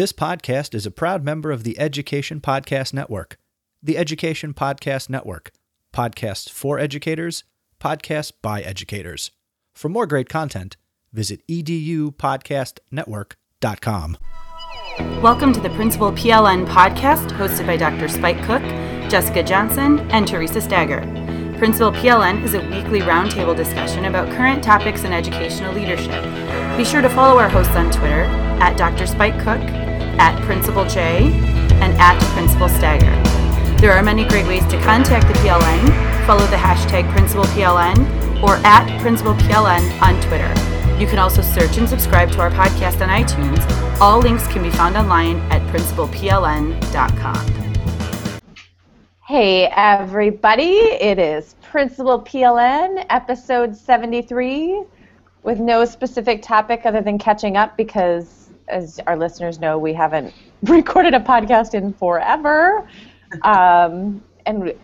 This podcast is a proud member of the Education Podcast Network. The Education Podcast Network. Podcasts for educators. Podcasts by educators. For more great content, visit edupodcastnetwork.com. Welcome to the Principal PLN podcast, hosted by Dr. Spike Cook, Jessica Johnson, and Theresa Stager. Principal PLN is a weekly roundtable discussion about current topics in educational leadership. Be sure to follow our hosts on Twitter, at Dr. Spike Cook, at Principal Jay, and at Principal Stager. There are many great ways to contact the PLN. Follow the hashtag Principal PLN or at Principal PLN on Twitter. You can also search and subscribe to our podcast on iTunes. All links can be found online at principalpln.com. Hey, everybody. It is Principal PLN, episode 73, with no specific topic other than catching up because, as our listeners know, we haven't recorded a podcast in forever. And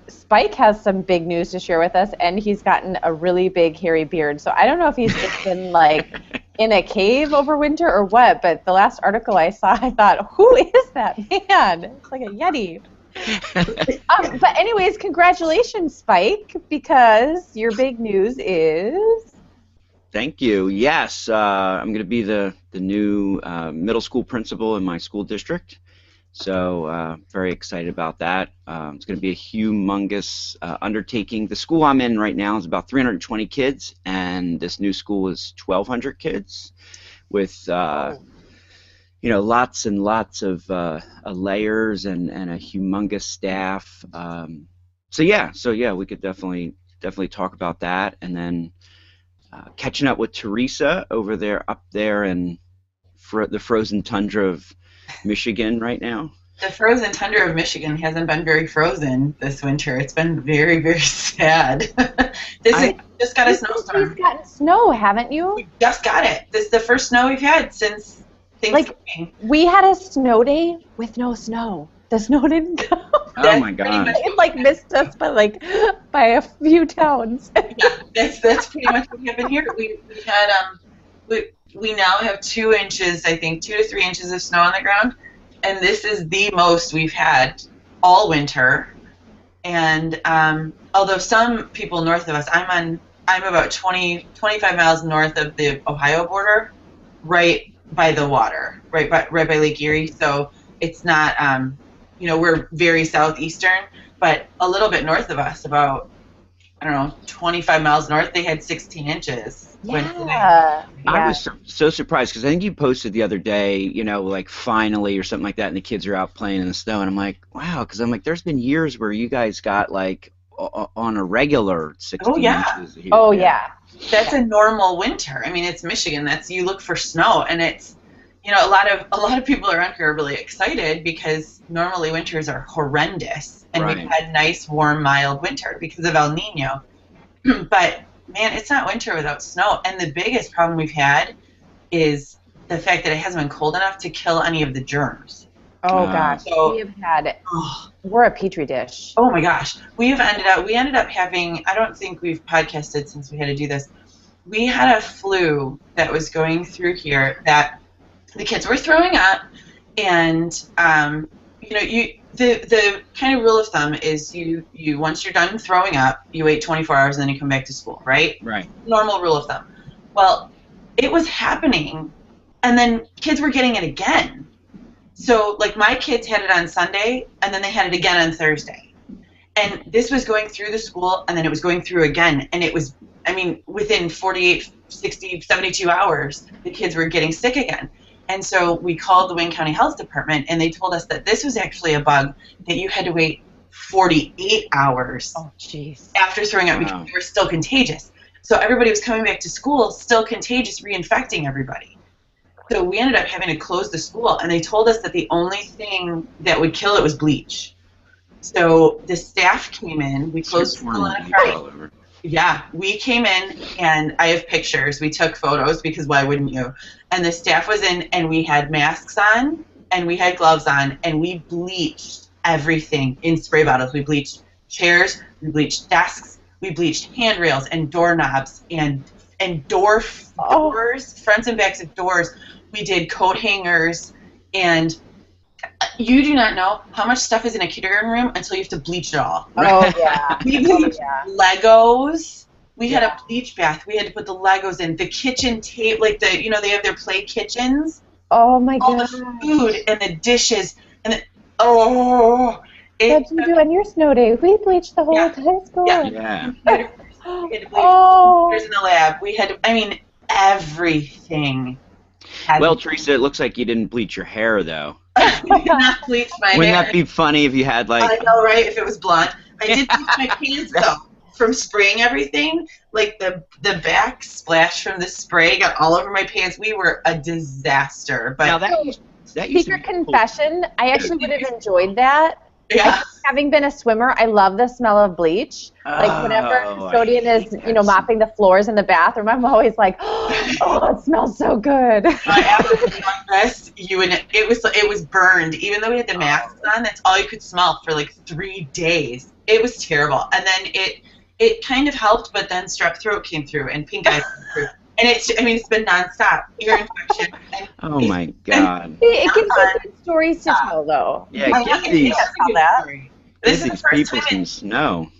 Spike has some big news to share with us, and he's gotten a really big hairy beard. So I don't know if he's just been like in a cave over winter or what, but the last article I saw, I thought, who is that man? It's like a Yeti. But anyways, congratulations, Spike, because your big news is... Thank you. Yes, I'm going to be the new middle school principal in my school district. So very excited about that. It's going to be a humongous undertaking. The school I'm in right now is about 320 kids, and this new school is 1,200 kids with, lots and lots of layers and a humongous staff. So we could definitely talk about that, and then catching up with Theresa up there in the frozen tundra of Michigan right now. The frozen tundra of Michigan hasn't been very frozen this winter. It's been very, very sad. Just got a snowstorm. You've gotten snow, haven't you? We just got it. This is the first snow we've had since Thanksgiving. Like, we had a snow day with no snow. The snow didn't come. Oh my God! It missed us, but by a few towns. Yeah, that's pretty much what happened here. We had we now have 2 inches, I think, 2 to 3 inches of snow on the ground, and this is the most we've had all winter. And although some people north of us, I'm about 25 miles north of the Ohio border, right by the water, right by Lake Erie. So it's not we're very southeastern, but a little bit north of us, about, 25 miles north, they had 16 inches. Yeah. I was so surprised because I think you posted the other day, finally or something like that, and the kids are out playing in the snow, and I'm like, wow, because I'm like, there's been years where you guys got on a regular 16 inches here. Oh, yeah. That's a normal winter. I mean, it's Michigan. That's, you look for snow, and it's, a lot of people around here are really excited because normally winters are horrendous, and We've had nice, warm, mild winter because of El Niño. But man, it's not winter without snow. And the biggest problem we've had is the fact that it hasn't been cold enough to kill any of the germs. Oh gosh, so, we have had. We're a petri dish. Oh my gosh, we ended up having. I don't think we've podcasted since we had to do this. We had a flu that was going through here that. The kids were throwing up, and the kind of rule of thumb is you once you're done throwing up, you wait 24 hours and then you come back to school, right? Right. Normal rule of thumb. Well, it was happening, and then kids were getting it again. So my kids had it on Sunday, and then they had it again on Thursday, and this was going through the school, and then it was going through again, and it was within 48, 60, 72 hours, the kids were getting sick again. And so we called the Wayne County Health Department, and they told us that this was actually a bug that you had to wait 48 hours after throwing up because they were still contagious. So everybody was coming back to school, still contagious, reinfecting everybody. So we ended up having to close the school, and they told us that the only thing that would kill it was bleach. So the staff came in. We closed the school on a Friday. Yeah, we came in, and I have pictures. We took photos because why wouldn't you? And the staff was in, and we had masks on, and we had gloves on, and we bleached everything in spray bottles. We bleached chairs, we bleached desks, we bleached handrails and doorknobs and doors, fronts and backs of doors. We did coat hangers, and You do not know how much stuff is in a kindergarten room until you have to bleach it all. Oh, yeah. We bleached Legos. We had a bleach bath. We had to put the Legos in. The kitchen tape, like the, you know, they have their play kitchens. Oh, my God. All gosh. The food and the dishes. And the, What did you do on your snow day? We bleached the whole high school. Yeah. We had to bleach computers in the lab. We had, I mean, everything. Well, Theresa, it looks like you didn't bleach your hair, though. I did not bleach my hair. Wouldn't that be funny if you had, like... I know, right, if it was blonde. I did bleach my pants, though. From spraying everything, like the backsplash from the spray got all over my pants. We were a disaster. But now that secret confession, cool. I actually would have enjoyed that. Yeah. Like, having been a swimmer, I love the smell of bleach. Like whenever sodium is, you know, mopping the floors in the bathroom, I'm always like, oh, it smells so good. It was burned. Even though we had the masks on, that's all you could smell for like 3 days. It was terrible. And then it kind of helped, but then strep throat came through and pink eye came through. And it's been nonstop ear infection. Oh my God! It gives us good stories to tell, though. Yeah, This is the first time in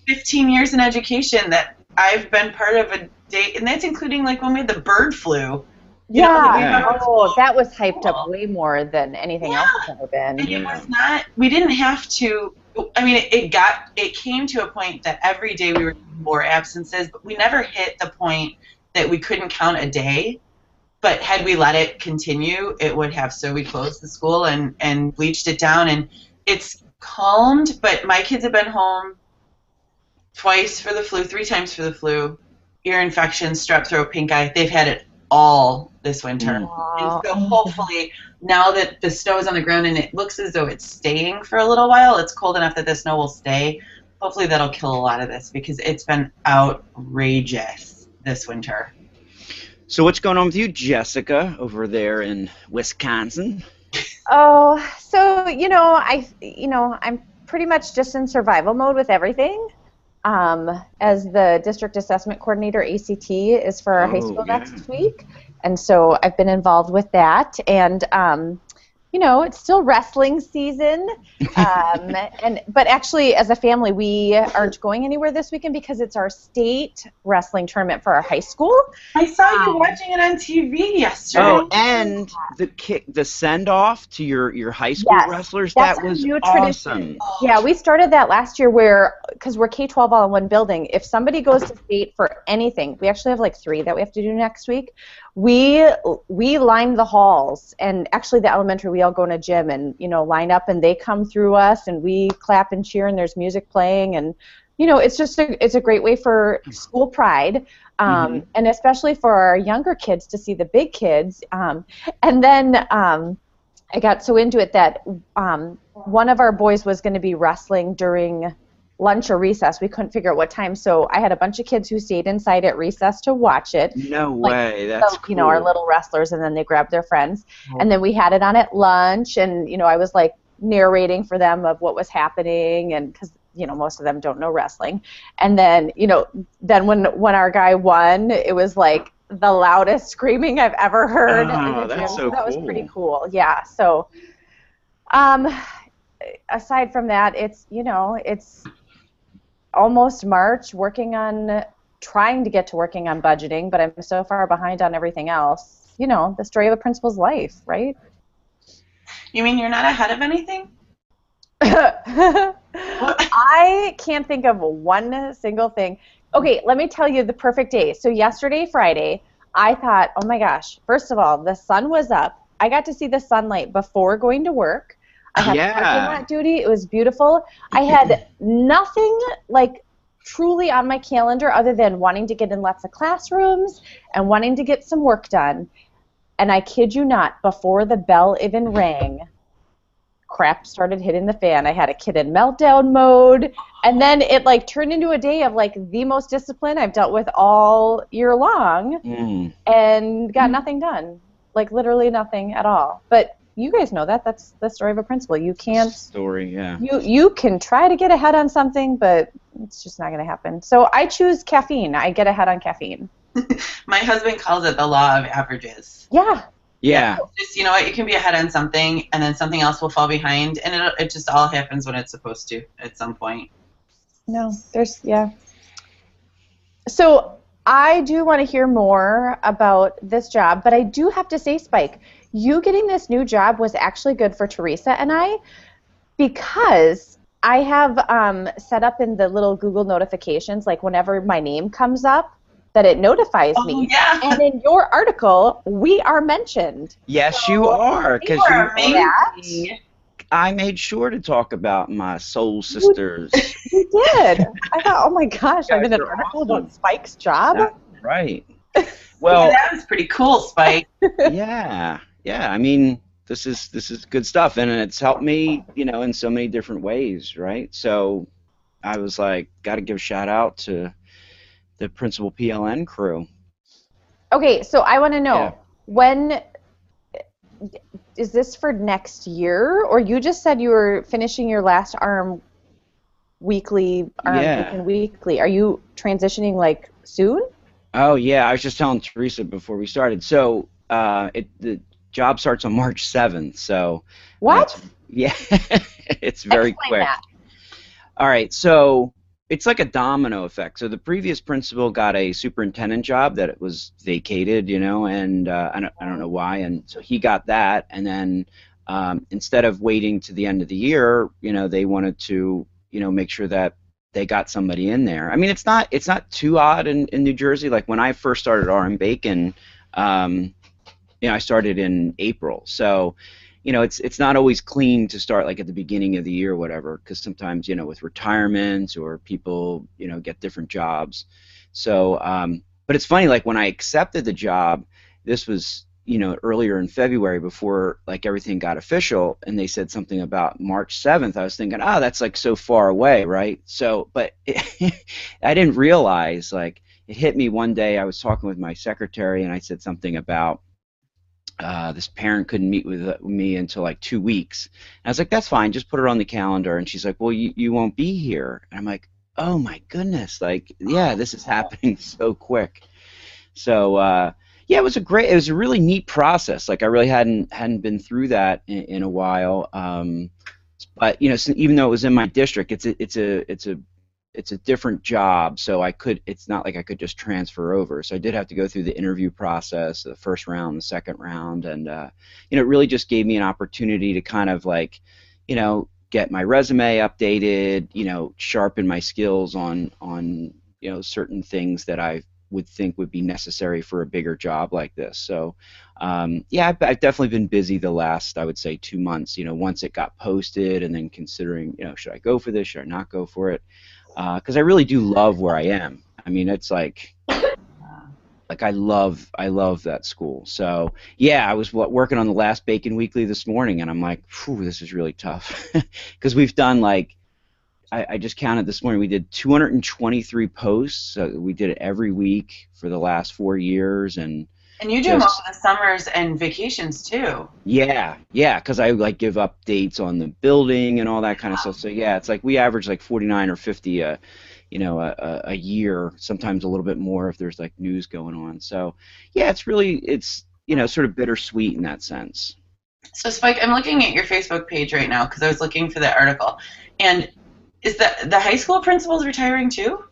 15 years in education that I've been part of a day, and that's including like when we had the bird flu. Yeah. Oh, that was hyped up way more than anything else has ever been. And it was not. We didn't have to. I mean, it came to a point that every day we were more absences, but we never hit the point that we couldn't count a day, but had we let it continue, it would have. So we closed the school and bleached it down, and it's calmed, but my kids have been home twice for the flu, 3 times for the flu, ear infection, strep throat, pink eye. They've had it all this winter. Wow. And so hopefully now that the snow is on the ground and it looks as though it's staying for a little while, it's cold enough that the snow will stay. Hopefully that'll kill a lot of this because it's been outrageous this winter. So what's going on with you, Jessica, over there in Wisconsin? Oh, so I'm pretty much just in survival mode with everything. As the district assessment coordinator, ACT is for our high school next week, and so I've been involved with that. And it's still wrestling season, but actually as a family we aren't going anywhere this weekend because it's our state wrestling tournament for our high school. I saw you watching it on TV yesterday. Oh, and the send-off to your high school wrestlers, that was new awesome. Yeah, we started that last year where, because we're K-12 all in one building, if somebody goes to state for anything, we actually have like 3 that we have to do next week, we line the halls, and actually the elementary, we all go in a gym and, you know, line up, and they come through us and we clap and cheer and there's music playing, and you know, it's just a great way for school pride, and especially for our younger kids to see the big kids, and then I got so into it that one of our boys was going to be wrestling during lunch or recess. We couldn't figure out what time, so I had a bunch of kids who stayed inside at recess to watch it. No way, that's cool. You know, our little wrestlers, and then they grabbed their friends, and then we had it on at lunch, and you know, I was like narrating for them of what was happening, and because you know, most of them don't know wrestling, and then you know, then when our guy won, it was like the loudest screaming I've ever heard. Oh, that's so cool. That was pretty cool. Yeah. So, aside from that, it's you know, it's almost March, trying to get to working on budgeting, but I'm so far behind on everything else. You know, the story of a principal's life, right? You mean you're not ahead of anything? I can't think of one single thing. Okay, let me tell you the perfect day. So yesterday, Friday, I thought, oh my gosh, first of all, the sun was up. I got to see the sunlight before going to work. I had parking lot duty. It was beautiful. I had nothing like truly on my calendar other than wanting to get in lots of classrooms and wanting to get some work done. And I kid you not, before the bell even rang, crap started hitting the fan. I had a kid in meltdown mode, and then it like turned into a day of like the most discipline I've dealt with all year long, and got nothing done. Like literally nothing at all. But you guys know that. That's the story of a principal. You can't. Story, yeah. You can try to get ahead on something, but it's just not going to happen. So I choose caffeine. I get ahead on caffeine. My husband calls it the law of averages. Yeah. Yeah. It's just, you know what, you can be ahead on something, and then something else will fall behind, and it just all happens when it's supposed to at some point. No, there's, yeah. So I do want to hear more about this job, but I do have to say, Spike, you getting this new job was actually good for Theresa and I, because I have set up in the little Google notifications, like whenever my name comes up, that it notifies me. Yeah. And in your article, we are mentioned. Yes, so you are. Because you, I made sure to talk about my soul sisters. You did. I thought, oh my gosh, I'm in an article about Spike's job. That's right. Well, yeah, that was pretty cool, Spike. Yeah. Yeah. I mean, this is good stuff, and it's helped me, you know, in so many different ways, right? So I was like, got to give a shout out to the Principal PLN crew. Okay, so I want to know, when is this for next year? Or you just said you were finishing your last RM Weekly. Are you transitioning, like, soon? Oh, yeah. I was just telling Theresa before we started. So the job starts on March 7th. So what? Yeah, it's very quick. That. All right, so it's like a domino effect. So the previous principal got a superintendent job that it was vacated, you know, and I don't know why, and so he got that, and then instead of waiting to the end of the year, you know, they wanted to, you know, make sure that they got somebody in there. I mean, it's not too odd in New Jersey. Like when I first started R.M. Bacon, you know, I started in April, so you know, it's not always clean to start like at the beginning of the year or whatever, because sometimes, you know, with retirements or people, you know, get different jobs. So, but it's funny, like when I accepted the job, this was, you know, earlier in February before like everything got official, and they said something about March 7th. I was thinking, oh, that's like so far away, right? So, but I didn't realize, like, it hit me one day. I was talking with my secretary, and I said something about this parent couldn't meet with me until like 2 weeks. And I was like, that's fine, just put it on the calendar. And she's like, well, you won't be here. And I'm like, oh my goodness, like, yeah, this is happening so quick. So yeah, it was a really neat process. Like I really hadn't been through that in a while. But you know, so even though it was in my district, it's a different job, so it's not like I could just transfer over. So I did have to go through the interview process, the first round, the second round, and you know, it really just gave me an opportunity to kind of like, you know, get my resume updated, you know, sharpen my skills on you know, certain things that I would think would be necessary for a bigger job like this. So yeah, I've definitely been busy the last, I would say, 2 months, you know, once it got posted, and then considering, you know, should I go for this, should I not go for it? Because I really do love where I am. I mean, it's like I love that school. So yeah, I was working on the last Bacon Weekly this morning, and I'm like, phew, this is really tough, because we've done like, I just counted this morning, we did 223 posts. So we did it every week for the last 4 years, and you do them all in the summers and vacations too. Yeah, yeah, because I like give updates on the building and all that kind of stuff. So yeah, it's like we average like 49 or 50, you know, a year. Sometimes a little bit more if there's like news going on. So yeah, it's you know, sort of bittersweet in that sense. So Spike, I'm looking at your Facebook page right now because I was looking for that article, and is the high school principals retiring too?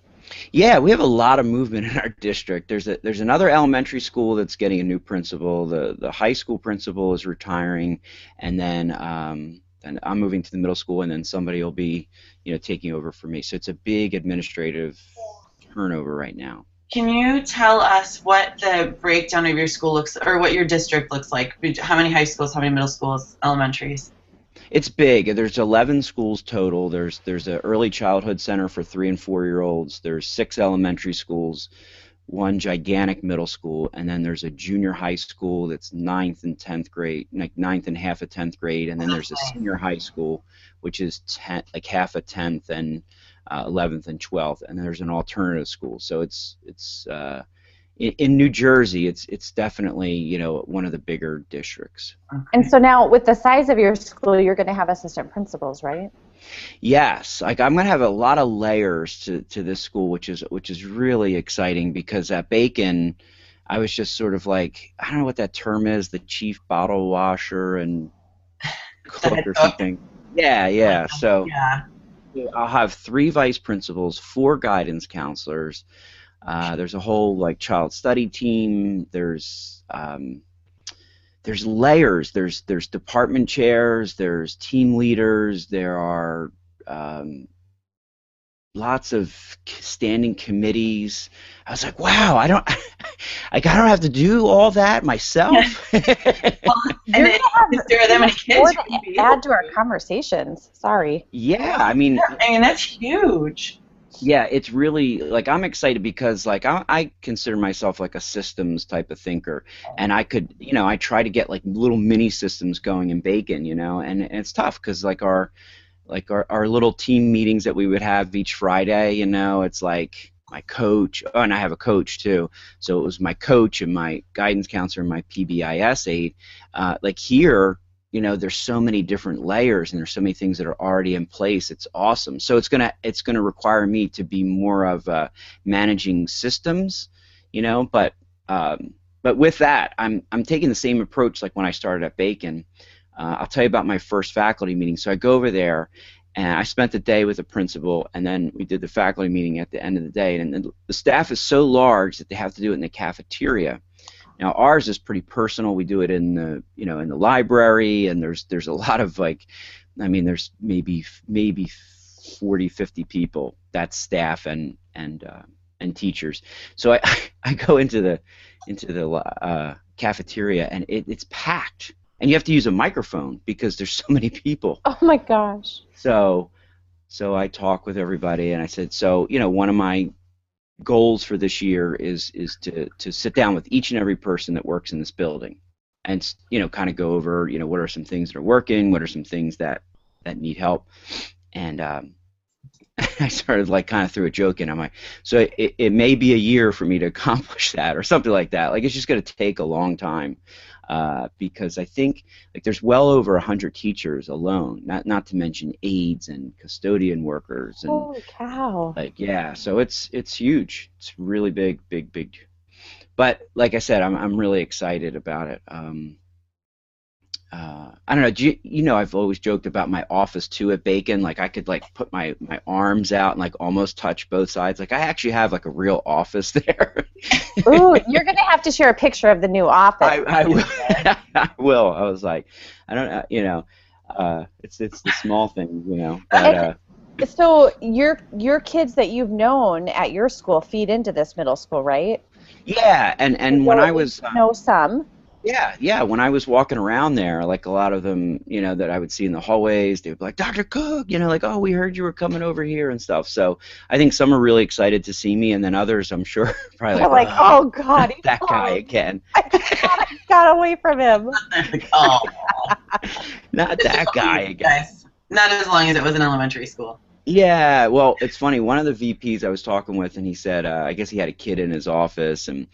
Yeah, we have a lot of movement in our district. There's another elementary school that's getting a new principal. The high school principal is retiring, and then and I'm moving to the middle school, and then somebody will be, you know, taking over for me. So it's a big administrative turnover right now. Can you tell us what the breakdown of your school looks, or what your district looks like? How many high schools? How many middle schools? Elementaries? It's big. There's 11 schools total. There's an early childhood center for 3- and 4-year-olds. There's 6 elementary schools, 1 gigantic middle school, and then there's a junior high school that's 9th and 10th grade, like 9th and half of 10th grade, and then there's a senior high school, which is 10th, like half of 10th and 11th and 12th, and there's an alternative school. So it's in New Jersey, it's definitely, you know, one of the bigger districts. And so now, with the size of your school, you're going to have assistant principals, right? Yes, like I'm going to have a lot of layers to this school, which is really exciting, because at Bacon, I was just sort of like, I don't know what that term is, the chief bottle washer and cook or something. Yeah. So I'll have 3 vice principals, 4 guidance counselors. There's a whole like child study team. There's layers. There's department chairs. There's team leaders. There are lots of standing committees. I was like, wow, I don't have to do all that myself. Well, and then there are that many kids. Add to our conversations. Sorry. Yeah, I mean that's huge. Yeah, it's really, like, I'm excited because, like, I consider myself, like, a systems type of thinker, and I could, you know, I try to get, like, little mini systems going in Bacon, you know, and it's tough because, like, our little team meetings that we would have each Friday, you know, it's like my coach, and I have a coach, too, so it was my coach and my guidance counselor and my PBIS aide, like, here, you know, there's so many different layers and there's so many things that are already in place. It's awesome. So it's gonna require me to be more of managing systems, you know. But with that, I'm taking the same approach like when I started at Bacon. I'll tell you about my first faculty meeting. So I go over there and I spent the day with the principal, and then we did the faculty meeting at the end of the day. And the staff is so large that they have to do it in the cafeteria. Now ours is pretty personal. We do it in the, you know, in the library, and there's a lot of, like, I mean, there's maybe 40, 50 people. That's staff and teachers. So I go into the cafeteria, and it's packed, and you have to use a microphone because there's so many people. Oh my gosh. So I talk with everybody, and I said, so, you know, one of my goals for this year is to sit down with each and every person that works in this building, and, you know, kind of go over, you know, what are some things that are working, what are some things that need help, and I started, like, kind of threw a joke in. I'm like, so it may be a year for me to accomplish that, or something like that. Like, it's just going to take a long time, because I think, like, there's well over 100 teachers alone, not to mention aides and custodian workers. And, holy cow! Like, yeah, so it's huge. It's really big. But like I said, I'm really excited about it. I don't know. You know, I've always joked about my office too at Bacon. Like, I could, like, put my arms out and, like, almost touch both sides. Like, I actually have, like, a real office there. Ooh, you're gonna have to share a picture of the new office. I will. I will. I was like, I don't, you know, it's the small things, you know. But, so your kids that you've known at your school feed into this middle school, right? Yeah, and so when I was know some. Yeah. When I was walking around there, like, a lot of them, you know, that I would see in the hallways, they would be like, Dr. Cook, you know, like, oh, we heard you were coming over here and stuff. So I think some are really excited to see me, and then others, I'm sure, probably like, oh, God, that guy again. I got away from him. Oh, not that guy again. Not as long as it was in elementary school. Yeah, well, it's funny. One of the VPs I was talking with, and he said, I guess he had a kid in his office, and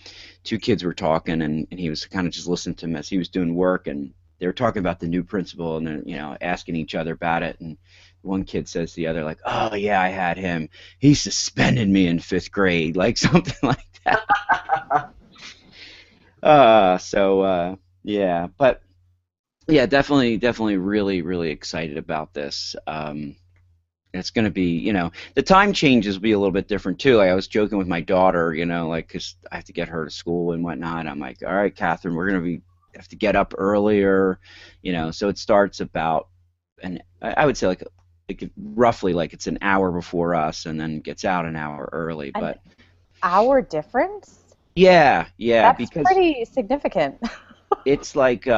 2 kids were talking, and he was kind of just listening to him as he was doing work, and they were talking about the new principal, and then, you know, asking each other about it, and one kid says to the other, like, oh, yeah, I had him. He suspended me in 5th grade, like, something like that. Yeah, but, yeah, definitely really, really excited about this. It's going to be, you know, the time changes will be a little bit different, too. Like, I was joking with my daughter, you know, like, because I have to get her to school and whatnot. I'm like, all right, Catherine, we're going to have to get up earlier, you know. So it starts about, and I would say, like roughly, like, it's an hour before us, and then gets out an hour early. But an hour difference? Yeah. That's because pretty significant. It's like,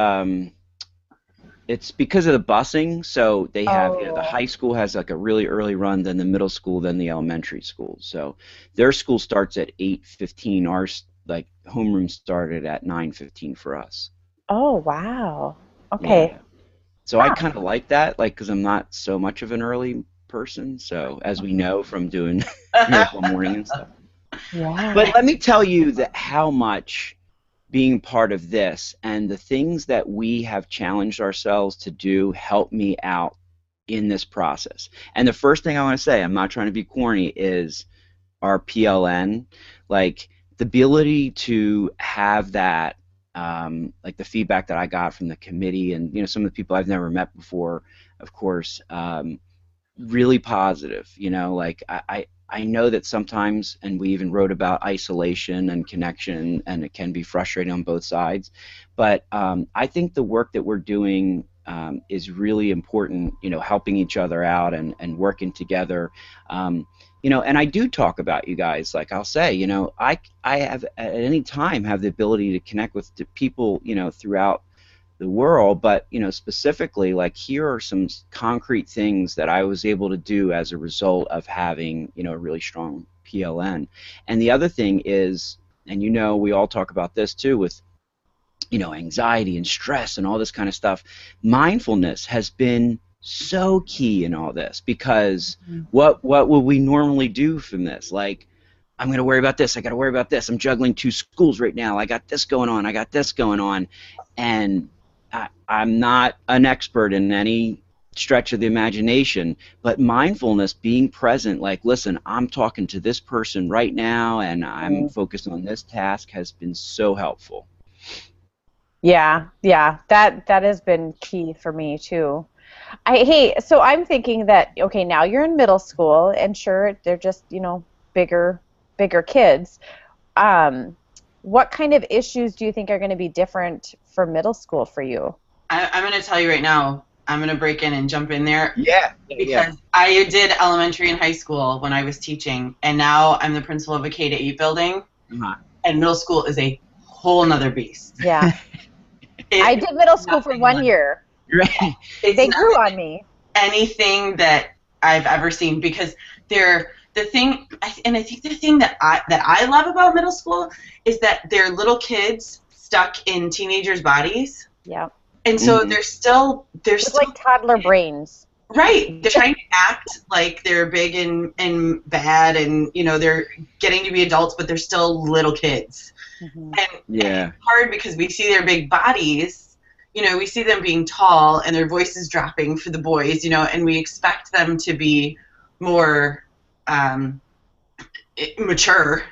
it's because of the busing, so they have, you know, the high school has, like, a really early run, then the middle school, then the elementary school. So their school starts at 8:15. Our, like, homeroom started at 9:15 for us. Oh, wow. Okay. Yeah. So I kind of like that, like, because I'm not so much of an early person, so, as we know from doing Miracle Morning and stuff. Yeah. But let me tell you that how much being part of this and the things that we have challenged ourselves to do help me out in this process. And the first thing I want to say, I'm not trying to be corny, is our PLN. Like, the ability to have that, like the feedback that I got from the committee and, you know, some of the people I've never met before, of course, really positive, you know, like I know that sometimes, and we even wrote about isolation and connection, and it can be frustrating on both sides, but I think the work that we're doing is really important, you know, helping each other out and working together, you know, and I do talk about you guys, like I'll say, you know, I have at any time have the ability to connect with the people, you know, throughout the world, but, you know, specifically, like, here are some concrete things that I was able to do as a result of having, you know, a really strong PLN. And the other thing is, and, you know, we all talk about this too with, you know, anxiety and stress and all this kind of stuff, mindfulness has been so key in all this, because what would we normally do from this? Like, I'm going to worry about this, I got to worry about this, I'm juggling two schools right now, I got this going on, I got this going on, and I'm not an expert in any stretch of the imagination, but mindfulness, being present, like, listen, I'm talking to this person right now and I'm focused on this task, has been so helpful. Yeah, that has been key for me too. Hey, so I'm thinking that, okay, now you're in middle school, and sure, they're just, you know, bigger kids. What kind of issues do you think are going to be different for middle school for you? I'm going to tell you right now. I'm going to break in and jump in there. Yeah. Because I did elementary and high school when I was teaching, and now I'm the principal of a K-8 building, and middle school is a whole nother beast. Yeah. I did middle school for 1 year. Right. They grew on me. Anything that I've ever seen, because they're... The thing, and I think the thing that I love about middle school is that they're little kids stuck in teenagers' bodies. Yeah. And so they're still like toddler brains. Right. They're trying to act like they're big and bad, and, you know, they're getting to be adults, but they're still little kids. Mm-hmm. And it's hard because we see their big bodies. You know, we see them being tall and their voices dropping for the boys. You know, and we expect them to be more mature,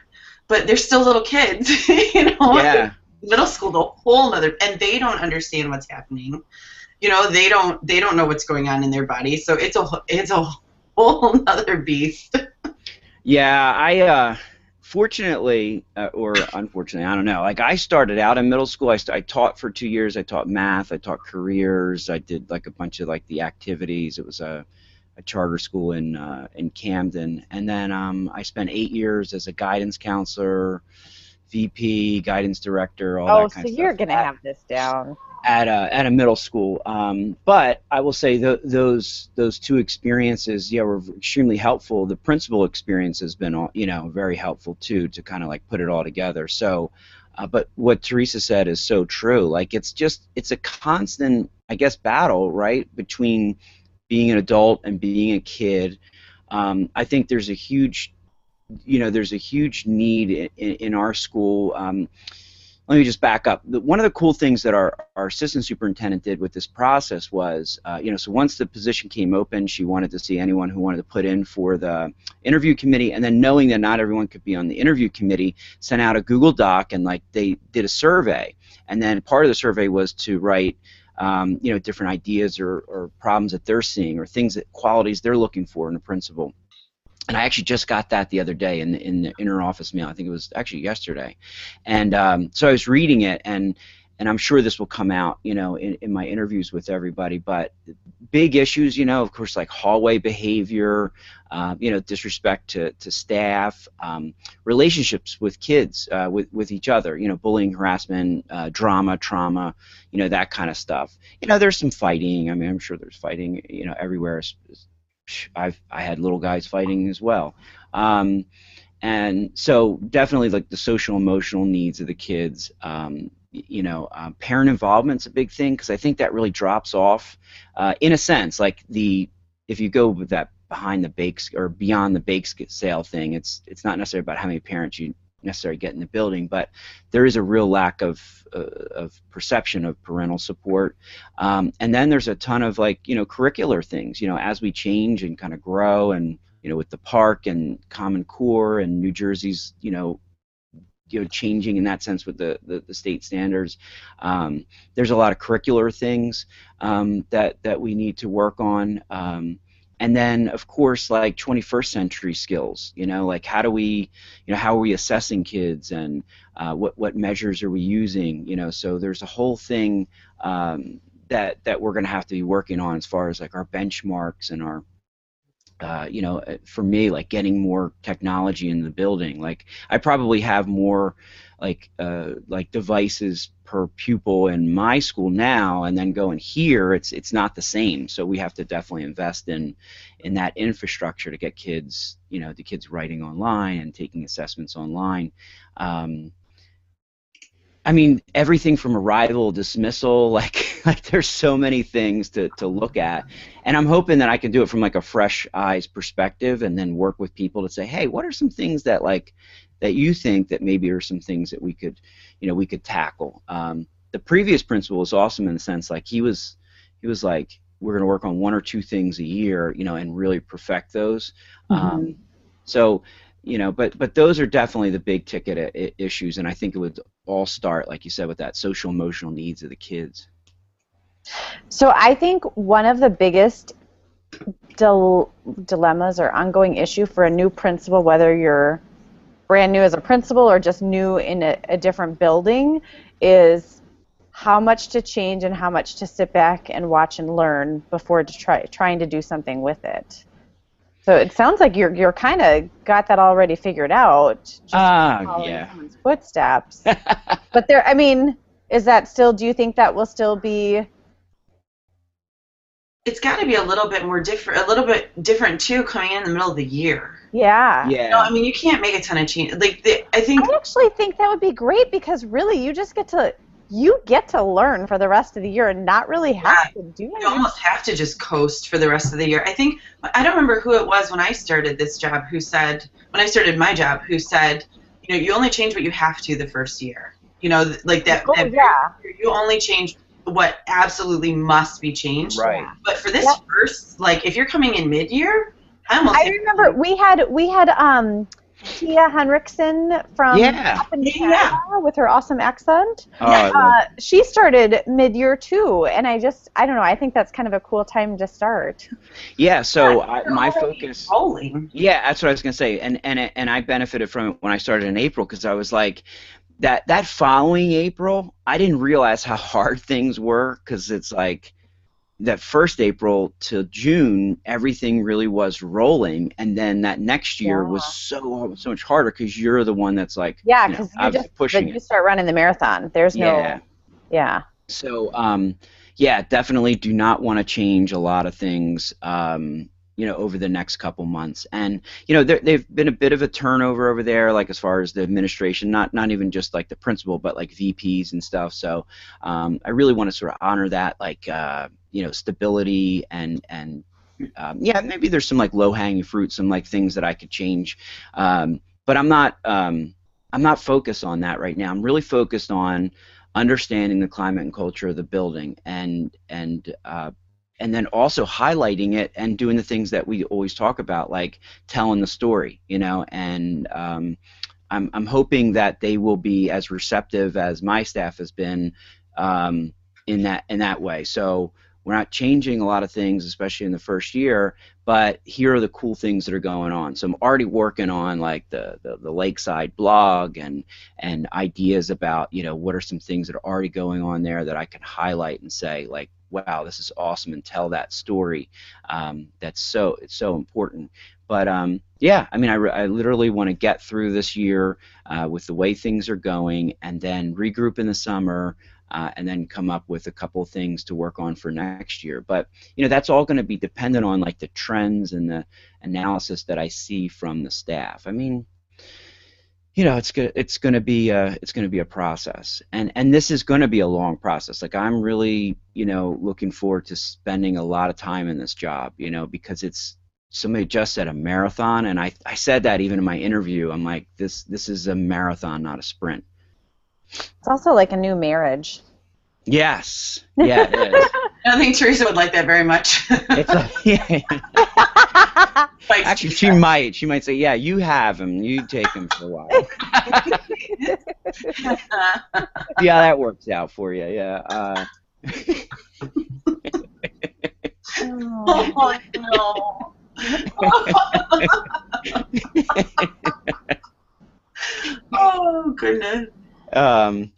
but they're still little kids, you know. Yeah. Middle school, the whole other, and they don't understand what's happening. You know, they don't know what's going on in their body, so it's a whole other beast. Yeah, I fortunately or unfortunately, I don't know. Like, I started out in middle school. I taught for 2 years. I taught math. I taught careers. I did like a bunch of like the activities. It was a charter school in Camden, and then I spent 8 years as a guidance counselor, VP, guidance director, all that kind of stuff. Oh, so you're going to have this down. At a middle school, but I will say those two experiences, yeah, were extremely helpful. The principal experience has been, you know, very helpful too, to kind of like put it all together. So, but what Theresa said is so true. Like, it's a constant, I guess, battle, right, between being an adult and being a kid. I think there's a huge, you know, need in our school. Let me just back up. One of the cool things that our assistant superintendent did with this process was, you know, so once the position came open, she wanted to see anyone who wanted to put in for the interview committee, and then knowing that not everyone could be on the interview committee, sent out a Google Doc, and like they did a survey, and then part of the survey was to write, you know, different ideas or problems that they're seeing, or things that qualities they're looking for in a principal. And I actually just got that the other day in the inner office mail. I think it was actually yesterday. And so I was reading it, and I'm sure this will come out, you know, in my interviews with everybody. But big issues, you know, of course, like hallway behavior, you know, disrespect to staff, relationships with kids, with each other, you know, bullying, harassment, drama, trauma, you know, that kind of stuff. You know, there's some fighting. I mean, I'm sure there's fighting, you know, everywhere. I had little guys fighting as well. And so definitely like the social emotional needs of the kids, you know, parent involvement's a big thing, because I think that really drops off, in a sense, like if you go with that behind the bake or beyond the bake sale thing, it's not necessarily about how many parents you necessarily get in the building, but there is a real lack of perception of parental support, and then there's a ton of, like, you know, curricular things, you know, as we change and kind of grow, and, you know, with the park and Common Core and New Jersey's, you know, changing in that sense with the state standards. There's a lot of curricular things that we need to work on. And then, of course, like 21st century skills, like how do we, how are we assessing kids, and what measures are we using, so there's a whole thing that we're going to have to be working on as far as like our benchmarks and our, for me, like getting more technology in the building. Like I probably have more like devices per pupil in my school now, and then going here, it's not the same. So we have to definitely invest in that infrastructure to get kids, the kids writing online and taking assessments online. I mean, everything from arrival, dismissal, like there's so many things to look at, and I'm hoping that I can do it from like a fresh eyes perspective, and then work with people to say, hey, what are some things that that you think that maybe are some things that we could, we could tackle. The previous principal was awesome in the sense, like he was like, we're going to work on one or two things a year, and really perfect those. Mm-hmm. So, but those are definitely the big ticket issues, and I think it would all start, like you said, with that social emotional needs of the kids. So I think one of the biggest dilemmas or ongoing issue for a new principal, whether you're brand new as a principal or just new in a different building, is how much to change and how much to sit back and watch and learn before trying to do something with it. So it sounds like you're kind of got that already figured out. Just following someone's footsteps. But there, I mean, is that still? Do you think that will still be? It's got to be a little bit more different, too, coming in the middle of the year. Yeah. No, I mean, you can't make a ton of change. Like, I actually think that would be great, because really, you just get to learn for the rest of the year and not really have to do anything. You almost have to just coast for the rest of the year. I don't remember who it was when I started this job who said, you only change what you have to the first year. Like that. Oh, that year, you only change what absolutely must be changed. Right. But for this first, like, if you're coming in mid-year, I remember we had Tia Henrickson from up in Canada with her awesome accent. She started mid-year too, and I don't know, I think that's kind of a cool time to start. Yeah, so my focus. Rolling. Yeah, that's what I was gonna say, and I benefited from it when I started in April, because I was like, that following April, I didn't realize how hard things were, because it's like, that first April to June, everything really was rolling, and then that next year was so much harder, because you're the one that's like, because you start running the marathon. There's So definitely do not want to change a lot of things, over the next couple months. And they've been a bit of a turnover over there, like as far as the administration, not even just like the principal, but like VPs and stuff. So I really want to sort of honor that, like. Stability and maybe there's some like low-hanging fruit, some like things that I could change, but I'm not focused on that right now. I'm really focused on understanding the climate and culture of the building, and then also highlighting it and doing the things that we always talk about, like telling the story, and I'm hoping that they will be as receptive as my staff has been in that way. So we're not changing a lot of things, especially in the first year, but here are the cool things that are going on. So I'm already working on like the Lakeside blog and ideas about, what are some things that are already going on there that I can highlight and say, like, wow, this is awesome, and tell that story. It's so important. But I literally want to get through this year with the way things are going, and then regroup in the summer, and then come up with a couple things to work on for next year. But that's all going to be dependent on like the trends and the analysis that I see from the staff. I mean, it's going to be a process, and this is going to be a long process. Like, I'm really looking forward to spending a lot of time in this job, because it's. Somebody just said a marathon, and I said that even in my interview. I'm like, this is a marathon, not a sprint. It's also like a new marriage. Yes. Yeah, it is. I don't think Theresa would like that very much. Actually, she might. She might say, yeah, you have him. You take him for a while. Yeah, that works out for you. Yeah. Oh no. Oh goodness.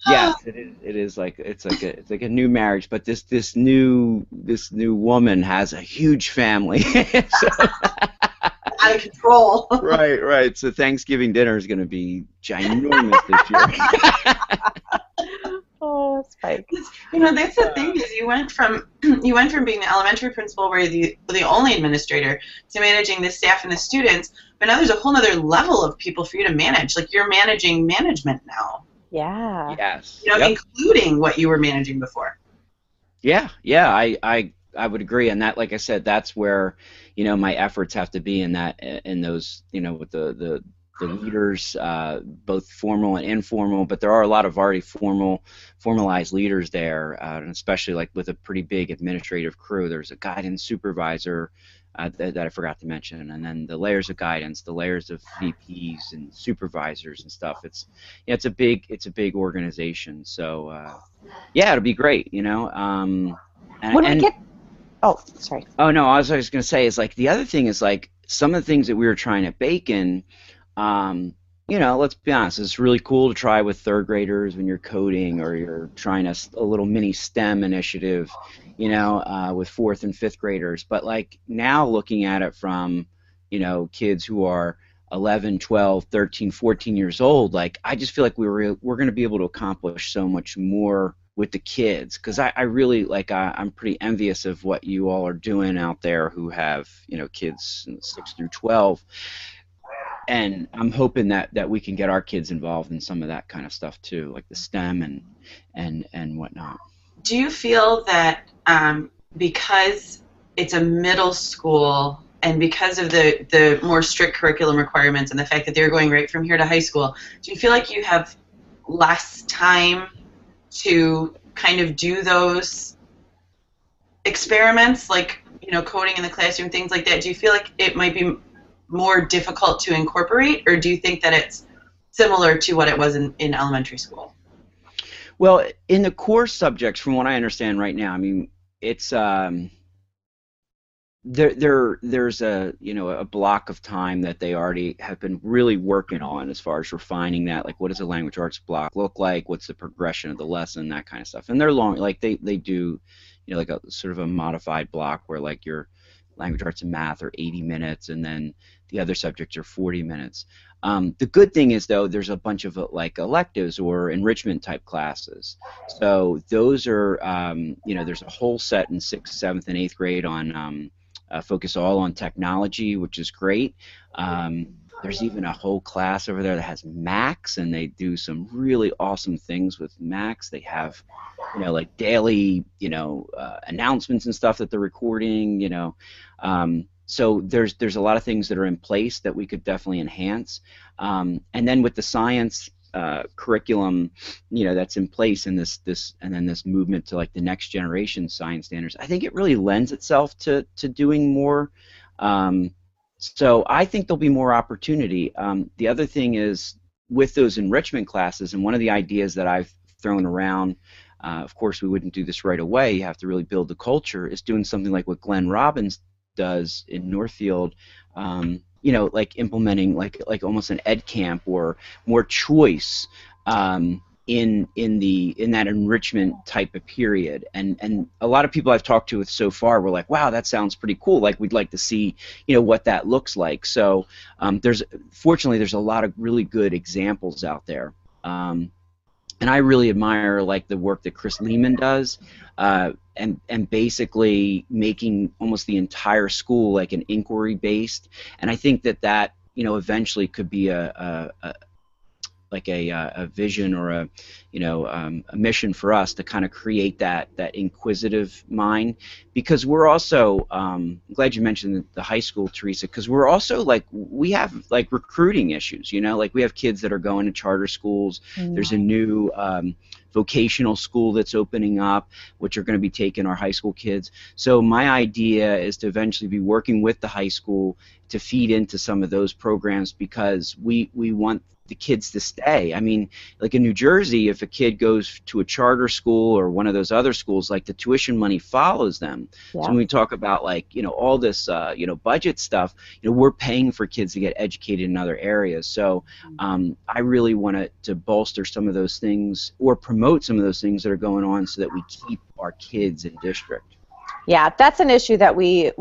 Yes, it is like it's like a new marriage, but this new woman has a huge family. So, out of control. Right. So Thanksgiving dinner is going to be ginormous this year. Oh, Spike. You know, that's the thing is you went from being the elementary principal where you were the only administrator to managing the staff and the students, but now there's a whole other level of people for you to manage. Like you're managing management now. Yeah. Yes. You know, including what you were managing before. Yeah. Yeah. I would agree, and that, like I said, that's where, you know, my efforts have to be in those, you know, with the leaders, both formal and informal. But there are a lot of already formalized leaders there, and especially like with a pretty big administrative crew. There's a guidance supervisor that I forgot to mention, and then the layers of guidance, the layers of VPs and supervisors and stuff. It's, yeah, it's a big organization. So yeah, it'll be great, you know. Oh, sorry. Oh, no, I was just going to say is, like, the other thing is, like, some of the things that we were trying at Bacon, you know, let's be honest, it's really cool to try with third graders when you're coding or you're trying a little mini STEM initiative, you know, with fourth and fifth graders. But, like, now looking at it from, you know, kids who are 11, 12, 13, 14 years old, like, I just feel like we're going to be able to accomplish so much more with the kids, because I really, like, I'm pretty envious of what you all are doing out there who have, you know, kids 6 through 12, and I'm hoping that we can get our kids involved in some of that kind of stuff too, like the STEM and whatnot. Do you feel that because it's a middle school and because of the more strict curriculum requirements and the fact that they're going right from here to high school, do you feel like you have less time to kind of do those experiments, like, you know, coding in the classroom, things like that? Do you feel like it might be more difficult to incorporate, or do you think that it's similar to what it was in elementary school? Well, in the core subjects, from what I understand right now, I mean, it's there's a, you know, a block of time that they already have been really working on as far as refining that, like what does a language arts block look like, what's the progression of the lesson, that kind of stuff. And they're long, like they do, you know, like a sort of a modified block where like your language arts and math are 80 minutes and then the other subjects are 40 minutes. The good thing is, though, there's a bunch of like electives or enrichment type classes. So those are, you know, there's a whole set in 6th, 7th, and 8th grade on focus all on technology, which is great. There's even a whole class over there that has Macs, and they do some really awesome things with Macs. They have, you know, like daily, you know, announcements and stuff that they're recording, you know. So there's a lot of things that are in place that we could definitely enhance. And then with the science curriculum, you know, that's in place in this and then this movement to like the next generation science standards, I think it really lends itself to doing more. So I think there'll be more opportunity. The other thing is with those enrichment classes, and one of the ideas that I've thrown around, of course we wouldn't do this right away, you have to really build the culture, is doing something like what Glenn Robbins does in Northfield, you know, like implementing like almost an EdCamp or more choice in that enrichment type of period. And a lot of people I've talked to with so far were like, wow, that sounds pretty cool. Like we'd like to see, you know, what that looks like. So fortunately there's a lot of really good examples out there. And I really admire like the work that Chris Lehman does, and basically making almost the entire school like an inquiry based. And I think that you know eventually could be a vision or a, you know, a mission for us to kind of create that inquisitive mind, because we're also I'm glad you mentioned the high school, Theresa, because we're also like we have like recruiting issues, you know, like we have kids that are going to charter schools. Mm-hmm. There's a new vocational school that's opening up, which are going to be taking our high school kids. So my idea is to eventually be working with the high school to feed into some of those programs, because we want the kids to stay. I mean, like in New Jersey, if a kid goes to a charter school or one of those other schools, like the tuition money follows them. Yeah. So when we talk about like, you know, all this, you know, budget stuff, you know, we're paying for kids to get educated in other areas. So I really want to bolster some of those things or promote some of those things that are going on so that we keep our kids in district. Yeah, that's an issue that we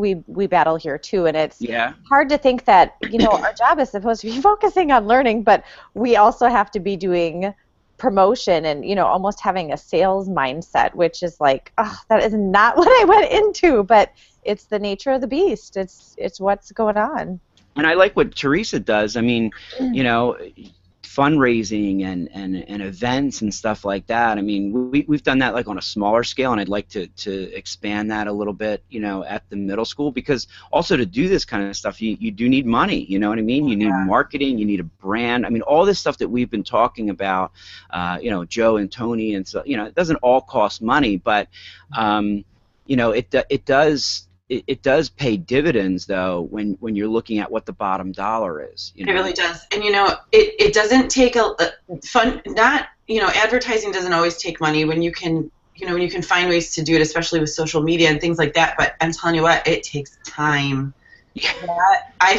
battle here too, and it's hard to think that, you know, our job is supposed to be focusing on learning, but we also have to be doing promotion and, you know, almost having a sales mindset, which is like, oh, that is not what I went into, but it's the nature of the beast. It's what's going on. And I like what Theresa does. I mean, you know, fundraising and events and stuff like that. I mean, we've done that like on a smaller scale, and I'd like to expand that a little bit, you know, at the middle school, because also to do this kind of stuff, you do need money, you know what I mean? You need marketing, you need a brand. I mean, all this stuff that we've been talking about, you know, Joe and Tony and so, you know, it doesn't all cost money, but, you know, it does pay dividends, though, when you're looking at what the bottom dollar is. You know? It really does. And, you know, it doesn't take advertising doesn't always take money when you can, you know, when you can find ways to do it, especially with social media and things like that. But I'm telling you what, it takes time. Yeah.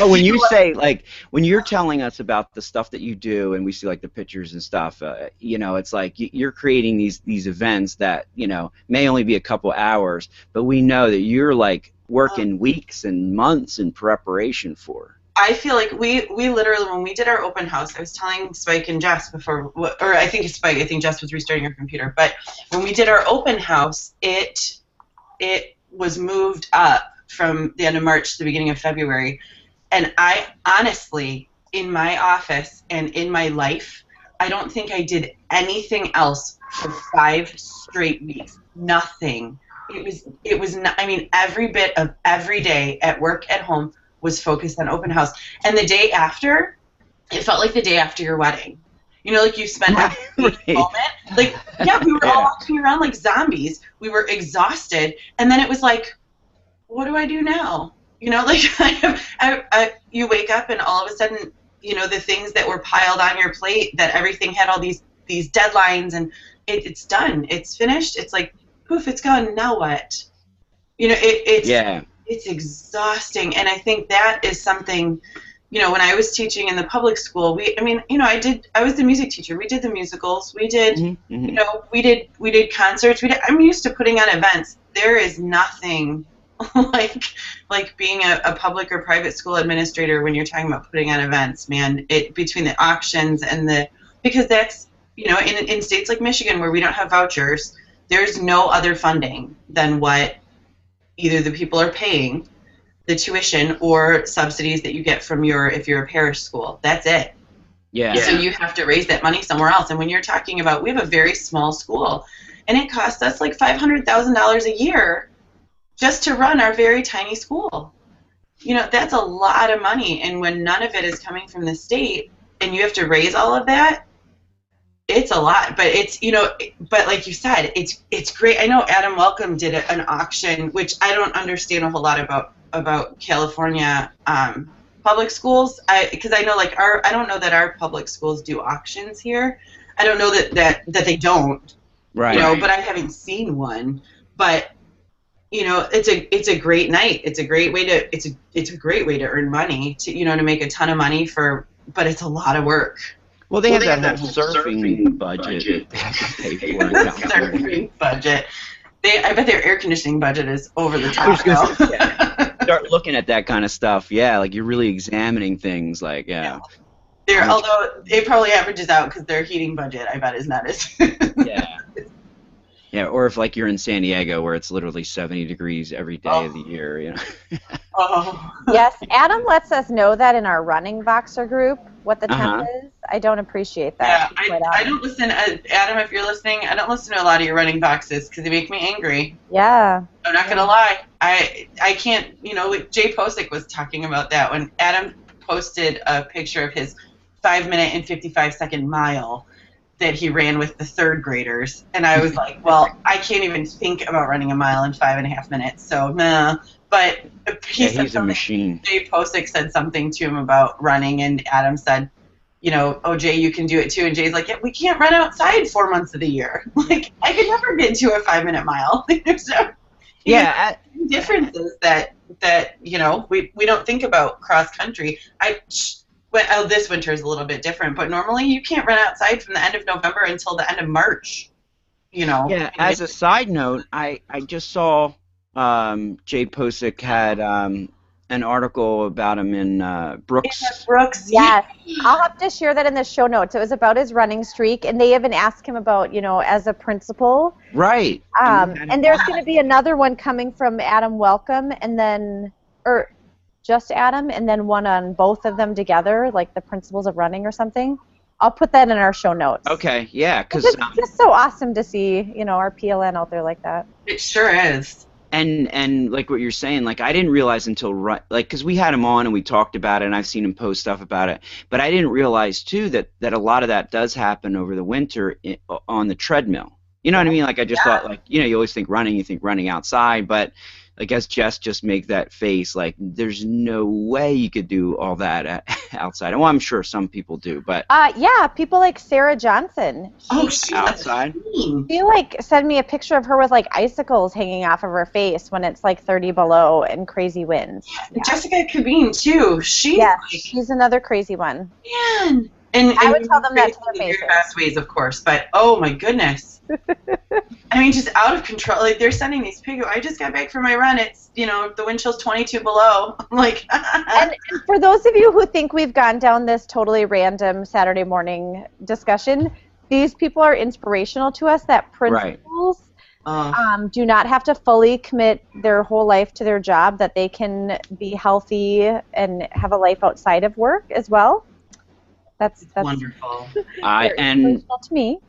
When you say, like, when you're telling us about the stuff that you do and we see, like, the pictures and stuff, you know, it's like you're creating these events that, you know, may only be a couple hours, but we know that you're, like, working weeks and months in preparation for. I feel like we literally, when we did our open house, I was telling Spike and Jess before, or I think it's Spike, I think Jess was restarting her computer, but when we did our open house, it was moved up from the end of March to the beginning of February, and I honestly, in my office and in my life, I don't think I did anything else for 5 straight weeks. Nothing. It was not, I mean, every bit of every day at work, at home, was focused on open house. And the day after, it felt like the day after your wedding. You know, like you spent every moment. Like, yeah, we were all walking around like zombies. We were exhausted. And then it was like, what do I do now? You know, like you wake up and all of a sudden, you know, the things that were piled on your plate, that everything had all these deadlines, and it's done. It's finished. It's like, poof, it's gone. Now what? You know, it's exhausting. And I think that is something, you know, when I was teaching in the public school, I was the music teacher. We did the musicals. We did, you know, we did concerts. I'm used to putting on events. There is nothing like being a public or private school administrator when you're talking about putting on events, man. It between the auctions and because that's, you know, in states like Michigan where we don't have vouchers, there's no other funding than what either the people are paying, the tuition, or subsidies that you get from if you're a parish school. That's it. Yeah. So you have to raise that money somewhere else. And when you're talking about, we have a very small school, and it costs us like $500,000 a year just to run our very tiny school. You know, that's a lot of money, and when none of it is coming from the state and you have to raise all of that, it's a lot. But it's, you know, but like you said, it's great. I know Adam Welcome did an auction, which I don't understand a whole lot about California public schools, because I know, like, I don't know that our public schools do auctions here. I don't know that they don't. Right. You know, but I haven't seen one. But you know, it's a great night. It's a great way to earn money, to, you know, to make a ton of money for, but it's a lot of work. Well, they have that whole surfing budget. Surfing budget. I bet their air conditioning budget is over the top. Start looking at that kind of stuff. Yeah, like you're really examining things. Like, yeah. Although it probably averages out because their heating budget, I bet, is not as. Yeah. Yeah, or if, like, you're in San Diego where it's literally 70 degrees every day of the year, you know. Yes, Adam lets us know that in our running Voxer group, what the temp is. I don't appreciate that. Yeah, I don't listen, Adam, if you're listening, I don't listen to a lot of your running Voxes because they make me angry. Yeah. I'm not going to lie. I can't, you know, Jay Posick was talking about that when Adam posted a picture of his 5-minute and 55-second mile that he ran with the third graders, and I was like, well, I can't even think about running a mile in 5.5 minutes, so nah. But he's a machine. Jay Posick said something to him about running, and Adam said, you know, oh, Jay, you can do it too. And Jay's like, yeah, we can't run outside 4 months of the year. Like, I could never get to a 5-minute mile. So, yeah, know, differences that you know we don't think about cross country. This winter is a little bit different, but normally you can't run outside from the end of November until the end of March. You know. Yeah. As a side note, I just saw Jay Posick had an article about him in Brooks. Yes. I'll have to share that in the show notes. It was about his running streak, and they even asked him about, you know, as a principal. Right. And there's going to be another one coming from Adam Welcome, and then, or just Adam, and then one on both of them together, like the principles of running or something. I'll put that in our show notes. Okay, yeah. Because it's just so awesome to see, you know, our PLN out there like that. It sure is. And like what you're saying, like I didn't realize until because we had him on and we talked about it and I've seen him post stuff about it, but I didn't realize too that a lot of that does happen over the winter on the treadmill. You know what I mean? Like I just thought, like, you know, you always think running, you think running outside, but I guess Jess just make that face like there's no way you could do all that outside. Well, I'm sure some people do, but yeah, people like Sarah Johnson. She's outside. She like sent me a picture of her with like icicles hanging off of her face when it's like 30 below and crazy winds. Yeah. Jessica Cabine too. She's another crazy one. Man. And I would tell them that to their faces. Your best ways, of course, but oh my goodness. I mean, just out of control. Like, they're sending these pictures. I just got back from my run. It's, you know, the wind chill's 22 below. I'm like, and for those of you who think we've gone down this totally random Saturday morning discussion, these people are inspirational to us. That principals do not have to fully commit their whole life to their job, that they can be healthy and have a life outside of work as well. That's wonderful. To me.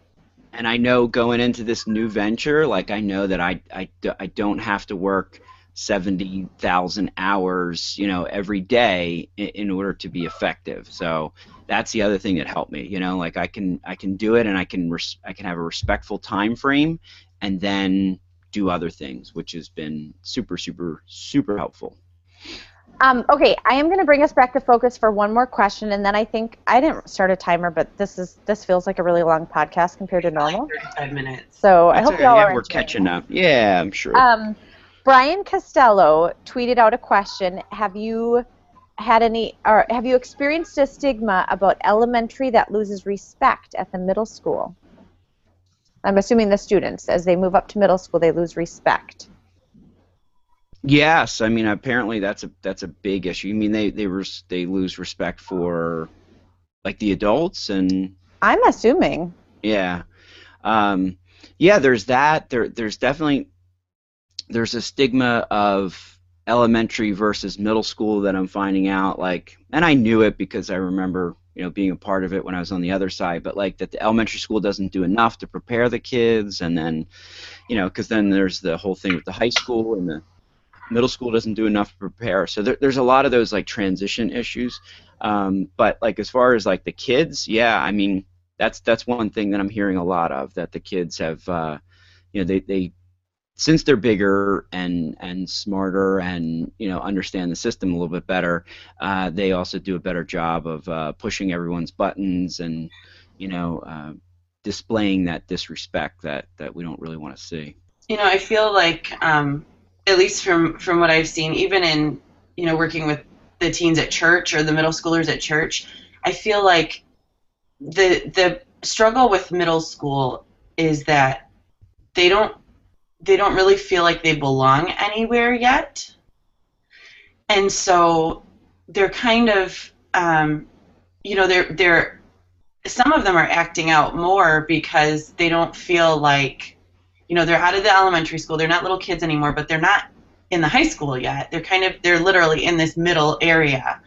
And I know going into this new venture, like I know that I don't have to work 70,000 hours, you know, every day in order to be effective. So that's the other thing that helped me, you know, like I can do it and I can have a respectful time frame and then do other things, which has been super, super, super helpful. Okay, I am going to bring us back to focus for one more question, and then I think I didn't start a timer, but this feels like a really long podcast compared to normal. 35 minutes. So I hope you all are. We're catching up. Yeah, I'm sure. Brian Costello tweeted out a question: Have you experienced a stigma about elementary that loses respect at the middle school? I'm assuming the students, as they move up to middle school, they lose respect. Yes, I mean apparently that's a big issue. I mean they lose respect for like the adults and I'm assuming. Yeah, yeah. There's that. There's definitely a stigma of elementary versus middle school that I'm finding out. Like, and I knew it because I remember, you know, being a part of it when I was on the other side. But like that the elementary school doesn't do enough to prepare the kids, and then, you know, because then there's the whole thing with the high school and the middle school doesn't do enough to prepare, so there's a lot of those like transition issues. But like as far as like the kids, yeah, I mean that's one thing that I'm hearing a lot of, that the kids have, you know, they since they're bigger and smarter and, you know, understand the system a little bit better, they also do a better job of pushing everyone's buttons and, you know, displaying that disrespect that we don't really want to see. You know, I feel like. At least from what I've seen, even in, you know, working with the teens at church or the middle schoolers at church, I feel like the struggle with middle school is that they don't really feel like they belong anywhere yet, and so they're kind of you know, they're some of them are acting out more because they don't feel like, you know, they're out of the elementary school. They're not little kids anymore, but they're not in the high school yet. They're literally in this middle area,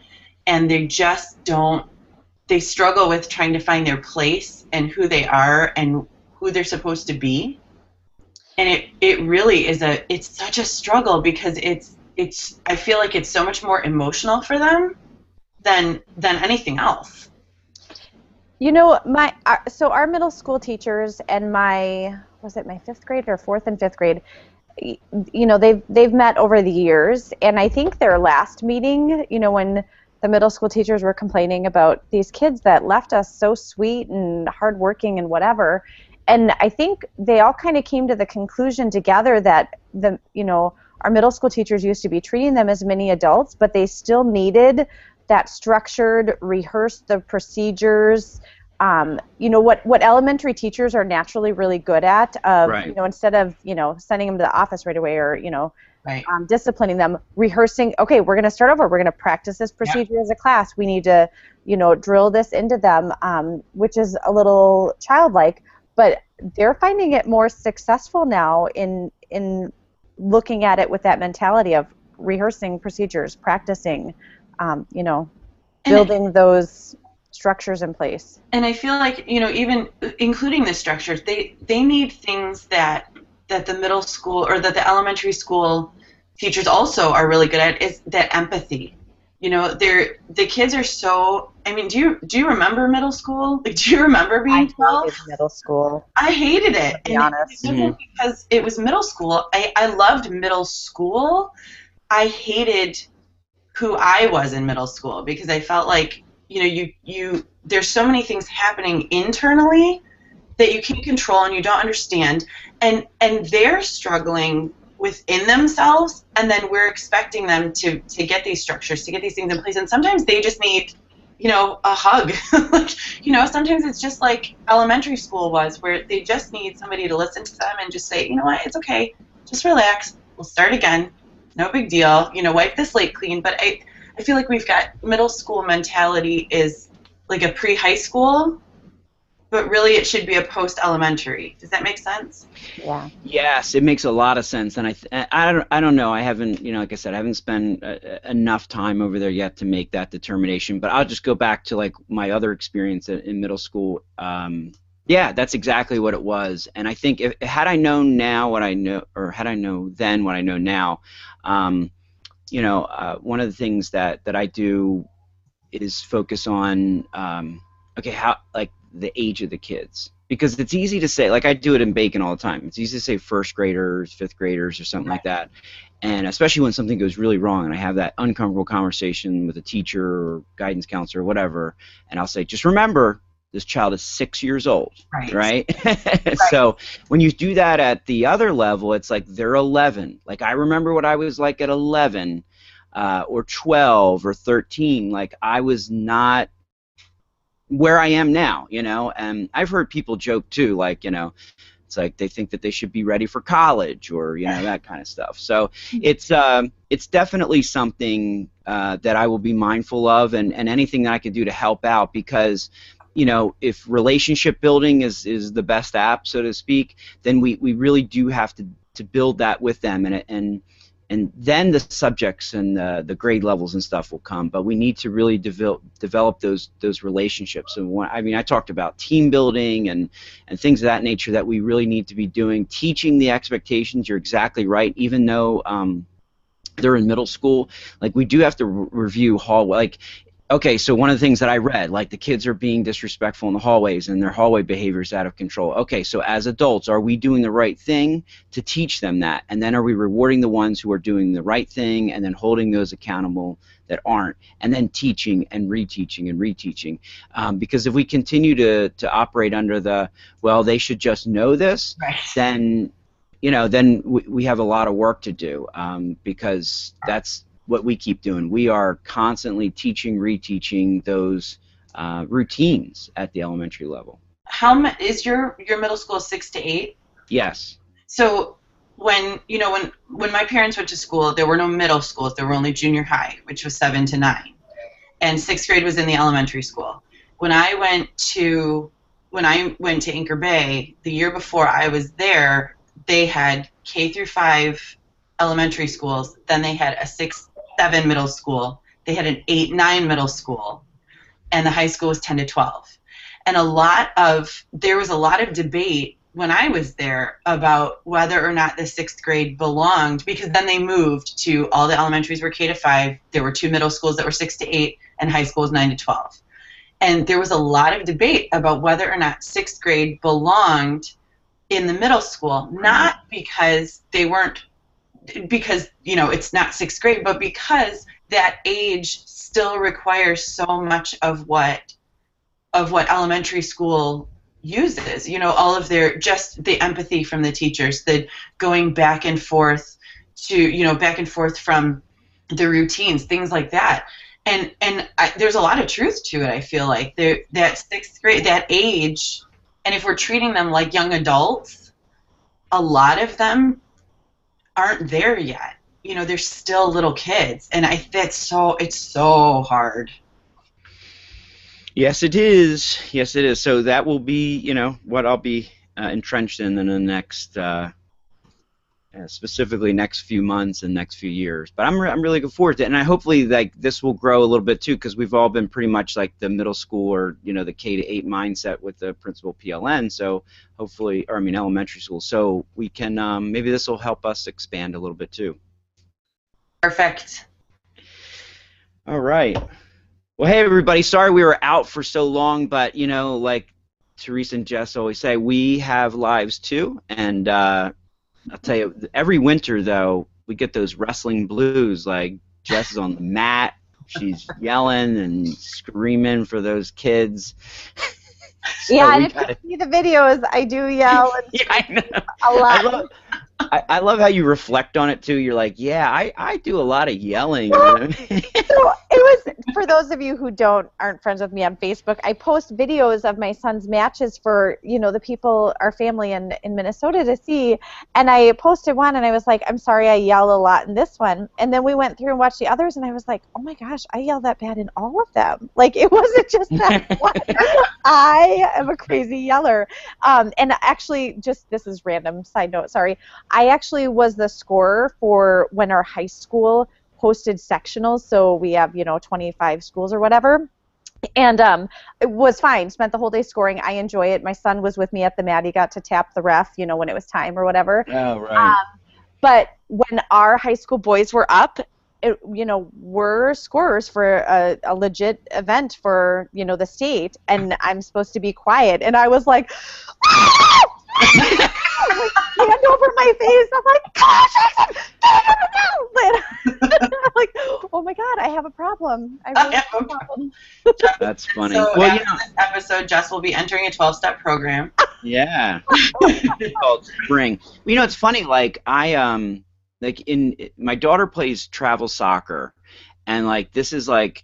and they just don't. They struggle with trying to find their place and who they are and who they're supposed to be. And it really is it's such a struggle because it's I feel like it's so much more emotional for them than anything else. You know, our middle school teachers and my 4th and 5th grade, you know, they've met over the years, and I think their last meeting, you know, when the middle school teachers were complaining about these kids that left us so sweet and hardworking and whatever. And I think they all kind of came to the conclusion together that the, you know, our middle school teachers used to be treating them as mini adults, but they still needed that structured, rehearsed the procedures. You know, what elementary teachers are naturally really good at, right. You know, instead of, you know, sending them to the office right away or, you know, right. Disciplining them, rehearsing, okay, we're going to start over. We're going to practice this procedure yeah. as a class. We need to, you know, drill this into them, which is a little childlike. But they're finding it more successful now in looking at it with that mentality of rehearsing procedures, practicing, you know, building those structures in place. And I feel like, you know, even including the structures, they need things that the middle school or that the elementary school teachers also are really good at, is that empathy. You know, the kids are so, I mean, do you remember middle school? Like, do you remember being 12? I hated middle school. I hated it. To be honest. It wasn't because it was middle school. I loved middle school. I hated who I was in middle school because I felt like, you know, you there's so many things happening internally that you can't control and you don't understand. And they're struggling within themselves, and then we're expecting them to get these structures, to get these things in place, and sometimes they just need, you know, a hug. Like, you know, sometimes it's just like elementary school was, where they just need somebody to listen to them and just say, you know what, it's okay, just relax, we'll start again, no big deal, you know, wipe the slate clean. But I feel like we've got middle school mentality is like a pre-high school, but really it should be a post-elementary. Does that make sense? Yeah. Yes, it makes a lot of sense. And I don't know. I haven't, you know, like I said, I haven't spent enough time over there yet to make that determination. But I'll just go back to, like, my other experience in middle school. Yeah, that's exactly what it was. And I think had I known now what I know, or had I known then what I know now, you know, one of the things that I do is focus on, okay, how, like, the age of the kids, because it's easy to say, like, I do it in Bacon all the time, it's easy to say first graders, fifth graders, or something like that, and especially when something goes really wrong and I have that uncomfortable conversation with a teacher or guidance counselor or whatever, and I'll say, just remember, this child is 6 years old, right? So when you do that at the other level, it's like they're 11, like, I remember what I was like at 11 or 12 or 13, like, I was not where I am now, you know. And I've heard people joke too, like, you know, it's like they think that they should be ready for college, or, you know, that kind of stuff. So it's definitely something that I will be mindful of, and anything that I can do to help out, because, you know, if relationship building is the best app, so to speak, then we really do have to build that with them, and then the subjects and the grade levels and stuff will come. But we need to really develop those relationships. And I mean, I talked about team building and things of that nature that we really need to be doing. Teaching the expectations, you're exactly right, even though they're in middle school. Like, we do have to review hallway. Like, okay, so one of the things that I read, like, the kids are being disrespectful in the hallways and their hallway behavior is out of control. Okay, so as adults, are we doing the right thing to teach them that? And then are we rewarding the ones who are doing the right thing and then holding those accountable that aren't? And then teaching and reteaching and reteaching. Because if we continue to operate under the, well, they should just know this, right, then, you know, then we have a lot of work to do, because that's what we keep doing. We are constantly teaching, reteaching those routines at the elementary level. Is your middle school 6 to 8? Yes. So when, you know, when my parents went to school, there were no middle schools. There were only junior high, which was 7 to 9, and sixth grade was in the elementary school. When I went to Anchor Bay the year before I was there, they had K-5 elementary schools. Then they had a 6-7 middle school, they had an 8-9 middle school, and the high school was 10 to 12. And there was a lot of debate when I was there about whether or not the 6th grade belonged, because then they moved to, all the elementaries were K to 5, there were 2 middle schools that were 6 to 8, and high school was 9 to 12. And there was a lot of debate about whether or not 6th grade belonged in the middle school, not because they weren't, because, you know, it's not 6th grade, but because that age still requires so much of what elementary school uses. You know, all of their, just the empathy from the teachers, the going back and forth to, you know, back and forth from the routines, things like that. And there's a lot of truth to it, I feel like. That sixth grade, that age, and if we're treating them like young adults, a lot of them aren't there yet. You know, they're still little kids, and it's so hard. Yes, it is. Yes, it is. So that will be, you know, what I'll be entrenched in the next, specifically next few months and next few years. But I'm really looking forward to it, and I hopefully like this will grow a little bit too, because we've all been pretty much like the middle school or, you know, the K-8 mindset with the Principal PLN. So hopefully, elementary school. So we can maybe this will help us expand a little bit too. Perfect. All right. Well, hey, everybody. Sorry we were out for so long, but, you know, like Theresa and Jess always say, we have lives, too. And I'll tell you, every winter, though, we get those wrestling blues. Like, Jess is on the mat. She's yelling and screaming for those kids. So yeah, and if you see the videos, I do yell and yeah, I know. A lot. I love how you reflect on it, too. You're like, yeah, I do a lot of yelling. Well, so it was, for those of you who aren't friends with me on Facebook, I post videos of my son's matches for, you know, the people, our family in Minnesota to see, and I posted one, and I was like, I'm sorry I yell a lot in this one, and then we went through and watched the others, and I was like, oh my gosh, I yell that bad in all of them. Like, it wasn't just that one. I am a crazy yeller. And actually, just, this is random, side note, sorry, I actually was the scorer for when our high school hosted sectionals, so we have, you know, 25 schools or whatever, and it was fine, spent the whole day scoring. I enjoy it. My son was with me at the mat. He got to tap the ref, you know, when it was time or whatever. Oh, right. But when our high school boys were up, you know, we're scorers for a legit event for, you know, the state, and I'm supposed to be quiet, and I was like, like, hand over my face. I'm like, gosh, I'm like, oh my God, I have a problem. I really have a problem. That's funny. So well, after this episode, Jess will be entering a 12-step program. Yeah. It's called Spring. You know, it's funny. Like, like my daughter plays travel soccer, and like this is like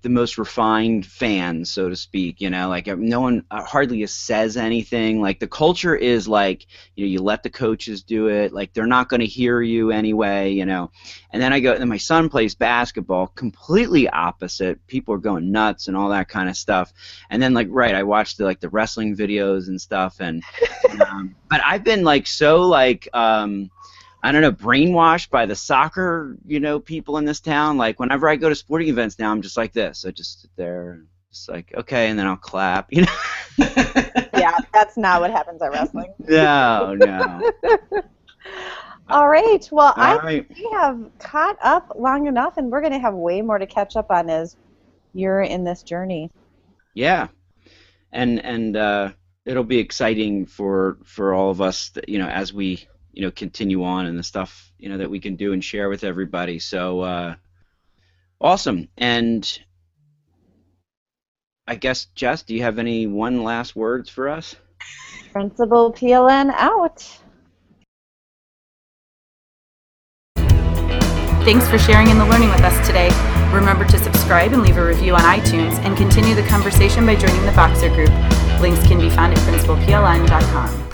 the most refined fans, so to speak, you know, like no one hardly says anything. Like the culture is like, you know, you let the coaches do it. Like they're not going to hear you anyway, you know. And then then my son plays basketball, completely opposite. People are going nuts and all that kind of stuff. And then like, right, I watched the wrestling videos and stuff. And but I've been like so like. I don't know, brainwashed by the soccer, you know, people in this town. Like, whenever I go to sporting events now, I'm just like this. I just sit there, just like, okay, and then I'll clap, you know. Yeah, that's not what happens at wrestling. No. All right. Well, we have caught up long enough, and we're going to have way more to catch up on as you're in this journey. Yeah. And it'll be exciting for all of us, you know, as we continue on, and the stuff, you know, that we can do and share with everybody. So awesome. And I guess, Jess, do you have any one last words for us? Principal PLN out. Thanks for sharing in the learning with us today. Remember to subscribe and leave a review on iTunes, and continue the conversation by joining the Boxer group. Links can be found at principalpln.com.